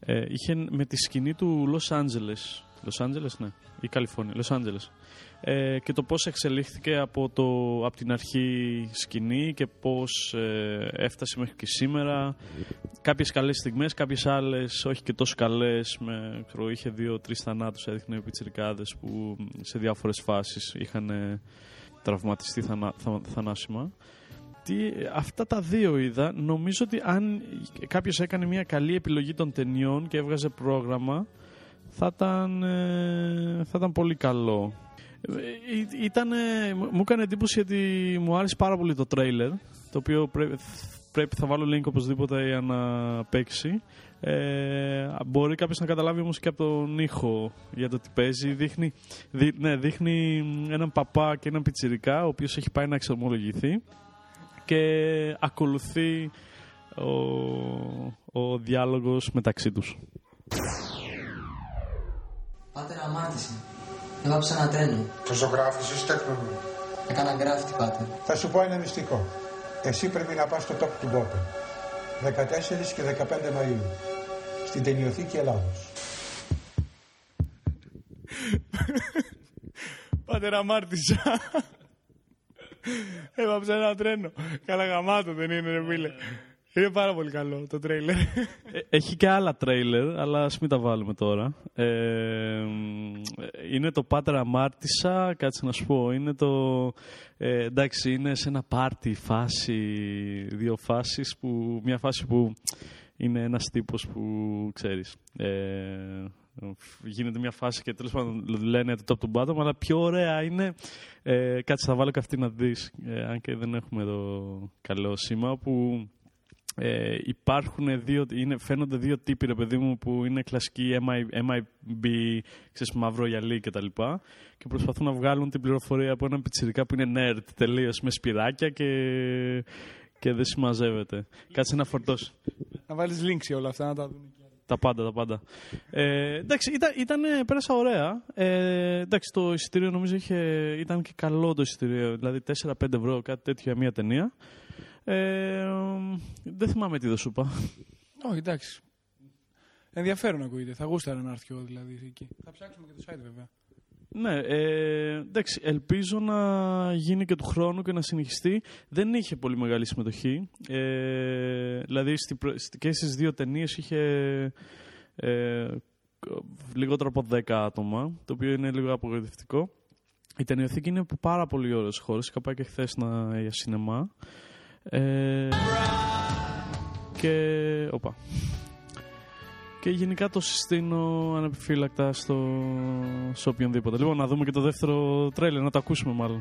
ε, είχε με τη σκηνή του Λος Άντζελες Λος Άντζελες ναι ή Καλιφόρνια, Λος Άντζελες, ε, και το πως εξελίχθηκε από, το, από την αρχή σκηνή και πως ε, έφτασε μέχρι και σήμερα. Κάποιες καλές στιγμές, κάποιες άλλες όχι και τόσο καλές, με, ξέρω, είχε δύο-τρεις θανάτους, έδειχνε οι πιτσιρικάδες που σε διάφορες φάσεις είχαν ε, τραυματιστεί θανά, θα, θανάσιμα. Αυτά τα δύο είδα. Νομίζω ότι αν κάποιος έκανε μια καλή επιλογή των ταινιών και έβγαζε πρόγραμμα, θα ήταν, θα ήταν πολύ καλό. Ή, ήτανε, μου έκανε εντύπωση γιατί μου άρεσε πάρα πολύ το τρέιλερ, το οποίο πρέπει, πρέπει θα βάλω link οπωσδήποτε για να παίξει. Ε, μπορεί κάποιος να καταλάβει όμως και από τον ήχο για το τι παίζει. Δείχνει, δεί, ναι, δείχνει έναν παπά και έναν πιτσιρικά, ο οποίος έχει πάει να εξομολογηθεί. Και ακολουθεί ο, ο διάλογος μεταξύ τους. Πάτερ, αμάρτησε. Έβαψα ένα τρένο. Το ζωγράφησες τέχνο μου. Έκανα γκράφτη, πάτερ. Θα σου πω ένα μυστικό. Εσύ πρέπει να πας στο Top του Bottom. δεκατέσσερα και δεκαπέντε Μαΐου. Στην Ταινιοθήκη Ελλάδος. Πάτερ, αμάρτησα. Έβαψα ένα τρένο. Καλά γαμάτο δεν είναι, ρε φίλε. Είναι πάρα πολύ καλό το τρέιλερ. Έχει και άλλα τρέιλερ, αλλά ας μην τα βάλουμε τώρα. Ε, είναι το Πάτερ αμάρτησα, κάτσε να σου πω. Είναι το. Ε, εντάξει, είναι σε ένα πάρτι φάση, δύο φάσεις. Που, μια φάση που είναι ένας τύπος που ξέρεις. Ε, γίνεται μια φάση και τέλος πάντων λένε το top to bottom, αλλά πιο ωραία είναι ε, κάτσε θα βάλω και αυτή να δεις, ε, αν και δεν έχουμε εδώ καλό σήμα, που ε, υπάρχουν δύο, είναι, φαίνονται δύο τύποι ρε παιδί μου που είναι κλασικοί εμ άι μπι, ξέρεις, μαύρο γυαλί και τα λοιπά, και προσπαθούν να βγάλουν την πληροφορία από έναν πιτσιρικά που είναι nerd τελείως, με σπυράκια και, και δεν συμμαζεύεται. Κάτσε να φορτώσει, να βάλεις links για όλα αυτά, να τα δουν. Τα πάντα, τα πάντα. Ε, εντάξει, ήταν, ήταν, πέρασα ωραία. Ε, εντάξει, το εισιτήριο νομίζω είχε, ήταν και καλό το εισιτήριο. Δηλαδή τέσσερα με πέντε ευρώ, κάτι τέτοιο για μία ταινία. Ε, δεν θυμάμαι τι δεν σου είπα. Όχι, εντάξει. Ενδιαφέρον ακούγεται. Θα γούσταρα να έρθει δηλαδή εκεί. Θα ψάξουμε και το site βέβαια. Ναι, ε, εντάξει, ελπίζω να γίνει και του χρόνου και να συνεχιστεί. Δεν είχε πολύ μεγάλη συμμετοχή. Ε, δηλαδή στη, και στις δύο ταινίες είχε ε, λιγότερο από δέκα άτομα, το οποίο είναι λίγο απογοητευτικό. Η Ταινιοθήκη είναι από πάρα πολύ ωραίες χώρες. Είχα πάει και χθες να, για σινεμά. Ε, και... Οπα. Και γενικά το συστήνω ανεπιφύλακτα στο, στο οποιονδήποτε. Λοιπόν, να δούμε και το δεύτερο τρέιλερ, να το ακούσουμε μάλλον.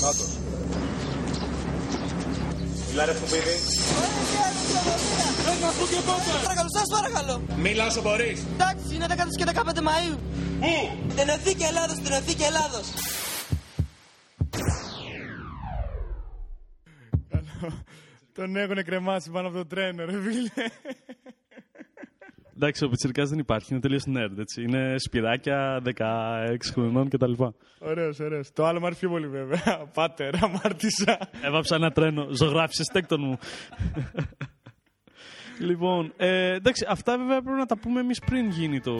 Νάτος. Μιλάρε, φοβίδι. Ωραία, να πού και πότε. Παρακαλώ, σας παρακαλώ. Μίλα όσο μπορείς. Εντάξει, είναι δέκα και δεκαπέντε Μαΐου. Πού? Ταινιοθήκη Ελλάδος, Ταινιοθήκη Ελλάδος. Τον έχουν κρεμάσει πάνω από το τρένο, ρε φίλε. Εντάξει, ο πιτσιρικάς δεν υπάρχει, είναι τελείως nerd, έτσι. Είναι σπυράκια, δεκαέξι χρονών κτλ. Ωραίος, ωραίος. Το άλλο μ' αρέσει πιο πολύ, βέβαια. Πάτερ, αμάρτησα. Έβαψα ένα τρένο, ζωγράφισε στέκτον μου. Λοιπόν, ε, εντάξει, αυτά βέβαια πρέπει να τα πούμε εμείς πριν γίνει το...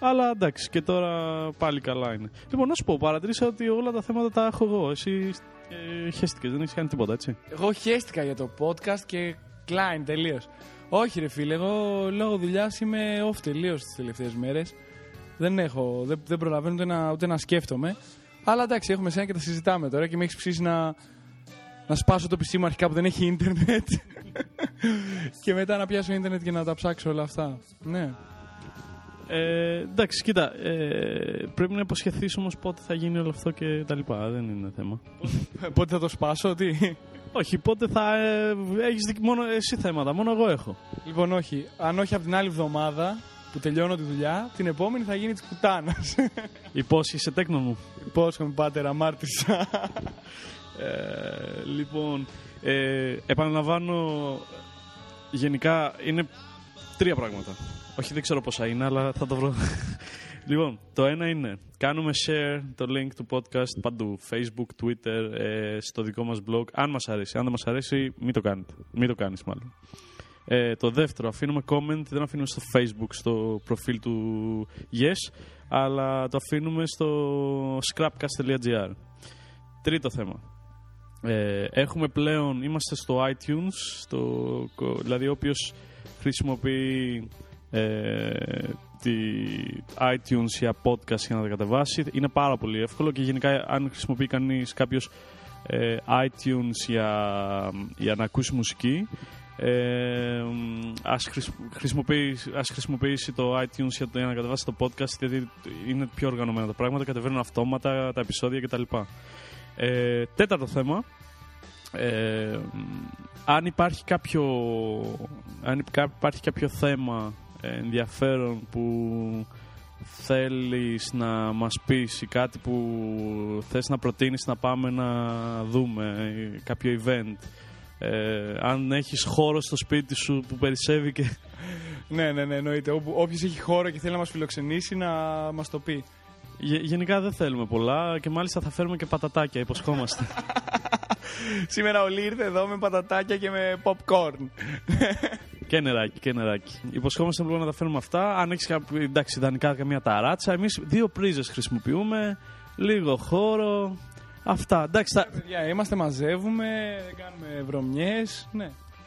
Αλλά εντάξει, και τώρα πάλι καλά είναι. Λοιπόν, να σου πω, παρατήρησα ότι όλα τα θέματα τα έχω εγώ. Εσύ ε, χέστηκες, δεν έχεις κάνει τίποτα, έτσι. Εγώ χέστηκα για το podcast και κλάιν τελείως. Όχι ρε φίλε, εγώ λόγω δουλειάς είμαι off τελείως τις τελευταίες μέρες. Δεν έχω, δεν, δεν προλαβαίνω ούτε να, ούτε να σκέφτομαι. Αλλά εντάξει, έχουμε σένα και τα συζητάμε τώρα και με έχεις ψήσει να... Να σπάσω το πι σι μου αρχικά που δεν έχει ίντερνετ και μετά να πιάσω ίντερνετ και να τα ψάξω όλα αυτά. Ναι. Ε, εντάξει, κοίτα. Ε, πρέπει να υποσχεθείς όμως πότε θα γίνει όλο αυτό και τα λοιπά. Δεν είναι θέμα. Πότε θα το σπάσω, τι. Όχι, πότε θα ε, έχεις δικ... μόνο εσύ θέματα. Μόνο εγώ έχω. Λοιπόν, όχι. Αν όχι από την άλλη εβδομάδα που τελειώνω τη δουλειά, την επόμενη θα γίνει της κουτάνας. Υπόσχεσαι τέκνο μου. Υπόσχομαι, πάτερ, αμάρτησα. Ε, λοιπόν, ε, επαναλαμβάνω, γενικά είναι τρία πράγματα. Όχι, δεν ξέρω πόσα είναι, αλλά θα το βρω. Λοιπόν, το ένα είναι, κάνουμε share το link του podcast παντού, Facebook, Twitter, ε, στο δικό μας blog, αν μας αρέσει. Αν δεν μας αρέσει, μην το κάνετε. Μην το κάνεις μάλλον. Ε, το δεύτερο, αφήνουμε comment, δεν αφήνουμε στο Facebook, στο προφίλ του Yes, αλλά το αφήνουμε στο scrapcast τελεία τζι άρ. Τρίτο θέμα. Ε, έχουμε πλέον, είμαστε στο iTunes, στο, δηλαδή όποιος χρησιμοποιεί ε, τη iTunes για podcast για να τα κατεβάσει, είναι πάρα πολύ εύκολο και γενικά αν χρησιμοποιεί κανείς κάποιος ε, iTunes για, για να ακούσει μουσική, ε, ας, χρησιμοποιήσει, ας χρησιμοποιήσει το iTunes για, για να κατεβάσει το podcast, γιατί είναι πιο οργανωμένα τα πράγματα, κατεβαίνουν αυτόματα τα επεισόδια κτλ. Ε, τέταρτο θέμα, ε, αν, υπάρχει κάποιο, αν υπάρχει κάποιο θέμα ενδιαφέρον που θέλεις να μας πεις ή κάτι που θες να προτείνεις να πάμε να δούμε, κάποιο event, ε, αν έχεις χώρο στο σπίτι σου που περισσεύει και... Ναι, ναι, ναι, εννοείται. Όποιος έχει χώρο και θέλει να μας φιλοξενήσει να μας το πει. Γενικά δεν θέλουμε πολλά και μάλιστα θα φέρουμε και πατατάκια, υποσχόμαστε. Σήμερα όλοι ήρθε εδώ με πατατάκια και με popcorn. Και νεράκι, και νεράκι. Υποσχόμαστε λοιπόν να τα φέρνουμε αυτά. Αν έχεις εντάξει, ιδανικά καμία ταράτσα, εμείς δύο πρίζες χρησιμοποιούμε, λίγο χώρο, αυτά. Εντάξει, θα... Παιδιά, είμαστε, μαζεύουμε, κάνουμε βρωμιές, ναι.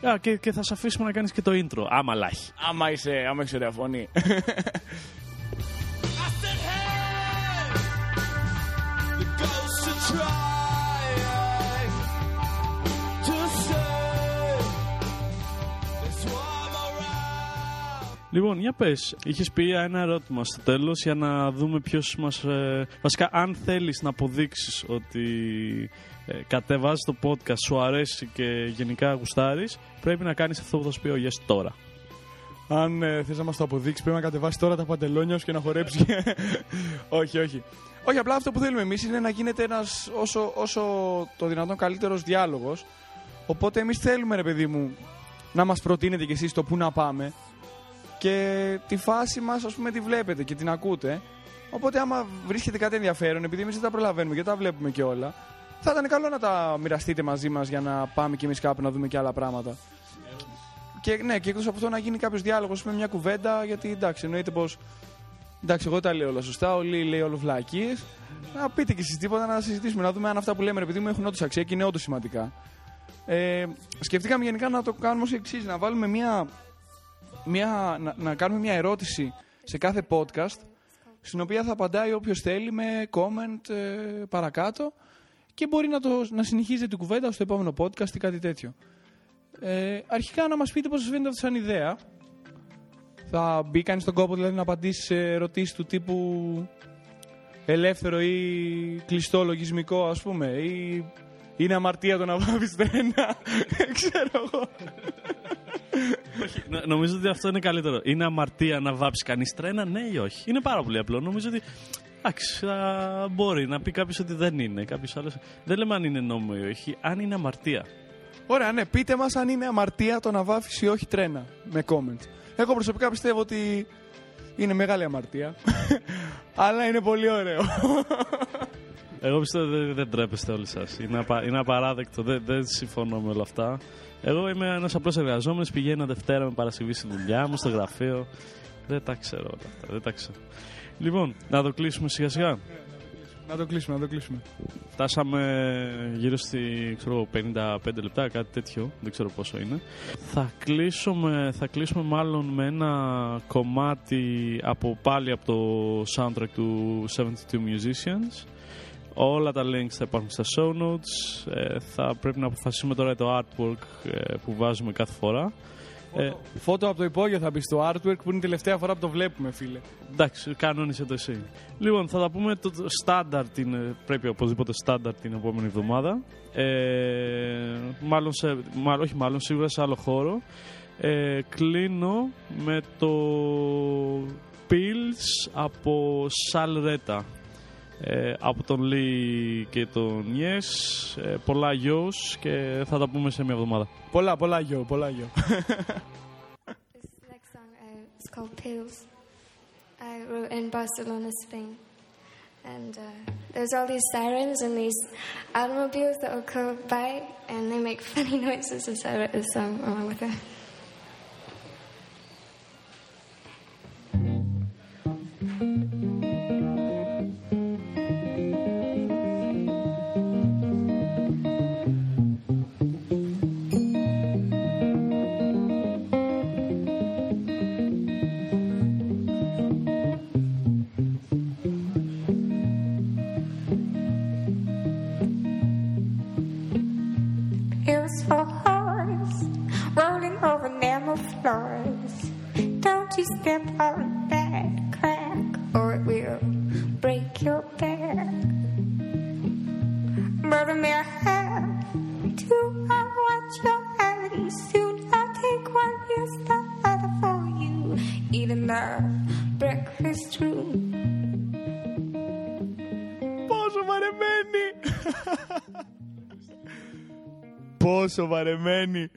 Α, και, και θα σε αφήσουμε να κάνεις και το intro, άμα λάχει. Άμα είσαι, άμα έχεις ωραία φωνή. Λοιπόν, για πες, είχες πει ένα ερώτημα στο τέλος για να δούμε ποιος μας... Ε, βασικά, αν θέλεις να αποδείξεις ότι ε, κατεβάζεις το podcast, σου αρέσει και γενικά γουστάρεις, πρέπει να κάνεις αυτό που θα σου πει ο Yes τώρα. Αν ε, θες να μας το αποδείξεις, πρέπει να κατεβάσεις τώρα τα παντελόνια σου και να χορέψεις. όχι, όχι. Όχι, απλά αυτό που θέλουμε εμείς είναι να γίνεται ένας όσο, όσο το δυνατόν καλύτερος διάλογος. Οπότε εμείς θέλουμε, ρε παιδί μου, να μας προτείνετε κι εσείς το πού να πάμε. Και τη φάση μας, ας πούμε, τη βλέπετε και την ακούτε. Οπότε άμα βρίσκεται κάτι ενδιαφέρον, επειδή εμείς δεν τα προλαβαίνουμε και τα βλέπουμε και όλα, θα ήταν καλό να τα μοιραστείτε μαζί μας για να πάμε κι εμείς κάπου να δούμε και άλλα πράγματα. Και ναι, και εκτός από αυτό να γίνει κάποιος διάλογος με μια κουβέντα, γιατί εντάξει, εννοείται πως... Εντάξει, εγώ τα λέω όλα σωστά, όλοι λέει όλο βλακίες. Να πείτε κι εσείς τίποτα, να συζητήσουμε, να δούμε αν αυτά που λέμε, ρε παιδί μου, έχουν όντως αξία και είναι όντως σημαντικά. Ε, σκεφτήκαμε γενικά να το κάνουμε ως εξής, να βάλουμε μια, μια, να, να κάνουμε μια ερώτηση σε κάθε podcast, στην οποία θα απαντάει όποιος θέλει με comment ε, παρακάτω και μπορεί να, το, να συνεχίζει την κουβέντα στο επόμενο podcast ή κάτι τέτοιο. Ε, αρχικά να μας πείτε πώς σας φαίνεται αυτό σαν ιδέα. Θα μπει κανείς στον κόπο δηλαδή να απαντήσεις σε ερωτήσεις του τύπου ελεύθερο ή κλειστό λογισμικό, ας πούμε, ή είναι αμαρτία το να βάβεις τρένα, ξέρω εγώ. Νομίζω ότι αυτό είναι καλύτερο. Είναι αμαρτία να βάψει κανείς τρένα, ναι ή όχι. Είναι πάρα πολύ απλό. Νομίζω ότι. Εντάξει, μπορεί να πει κάποιος ότι δεν είναι. Κάποιος άλλος. Δεν λέμε αν είναι νόμιμο ή όχι, αν είναι αμαρτία. Ωραία, ναι, πείτε μας αν είναι αμαρτία το να βάφεις ή όχι τρένα με comment. Εγώ προσωπικά πιστεύω ότι είναι μεγάλη αμαρτία. Αλλά είναι πολύ ωραίο. Εγώ πιστεύω ότι δεν τρέπεστε όλοι σας. Είναι, απα... είναι απαράδεκτο. Δεν, δεν συμφωνώ με όλα αυτά. Εγώ είμαι ένας απλός εργαζόμενος. Πηγαίνω Δευτέρα με Παρασκευή στη δουλειά μου, στο γραφείο. Δεν τα ξέρω όλα αυτά. Δεν τα ξέρω. Λοιπόν, να το κλείσουμε σιγά σιγά. Να το κλείσουμε, να το κλείσουμε. Φτάσαμε γύρω στη ξέρω, πενήντα πέντε λεπτά, κάτι τέτοιο. Δεν ξέρω πόσο είναι. Θα κλείσουμε, θα κλείσουμε μάλλον με ένα κομμάτι από, πάλι από το soundtrack του εβδομήντα δύο Musicians. Όλα τα links θα υπάρχουν στα show notes. Ε, θα πρέπει να αποφασίσουμε τώρα το artwork ε, που βάζουμε κάθε φορά. Ε, Φώτο από το υπόγειο θα μπει στο artwork που είναι η τελευταία φορά που το βλέπουμε, φίλε. Εντάξει, κανόνισε το εσύ. Λοιπόν, θα τα πούμε το standard είναι, πρέπει οπωσδήποτε standard την επόμενη εβδομάδα. Ε, μάλλον σε, μάλλον, όχι μάλλον, σίγουρα σε άλλο χώρο. Ε, κλείνω με το Pills από Salretta. Ε, από τον Λί και τον Νιές, yes, πολλά γιος και θα τα πούμε σε μια εβδομάδα. Πολλά, πολλά γιο, πολλά γιο. This next song uh, is called Pills. I wrote in Barcelona, Spain. And uh, there's all these sirens and these automobiles that will go by and they make funny noises as I wrote this song along with them. Πόσο βαρεμένη.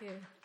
Thank you.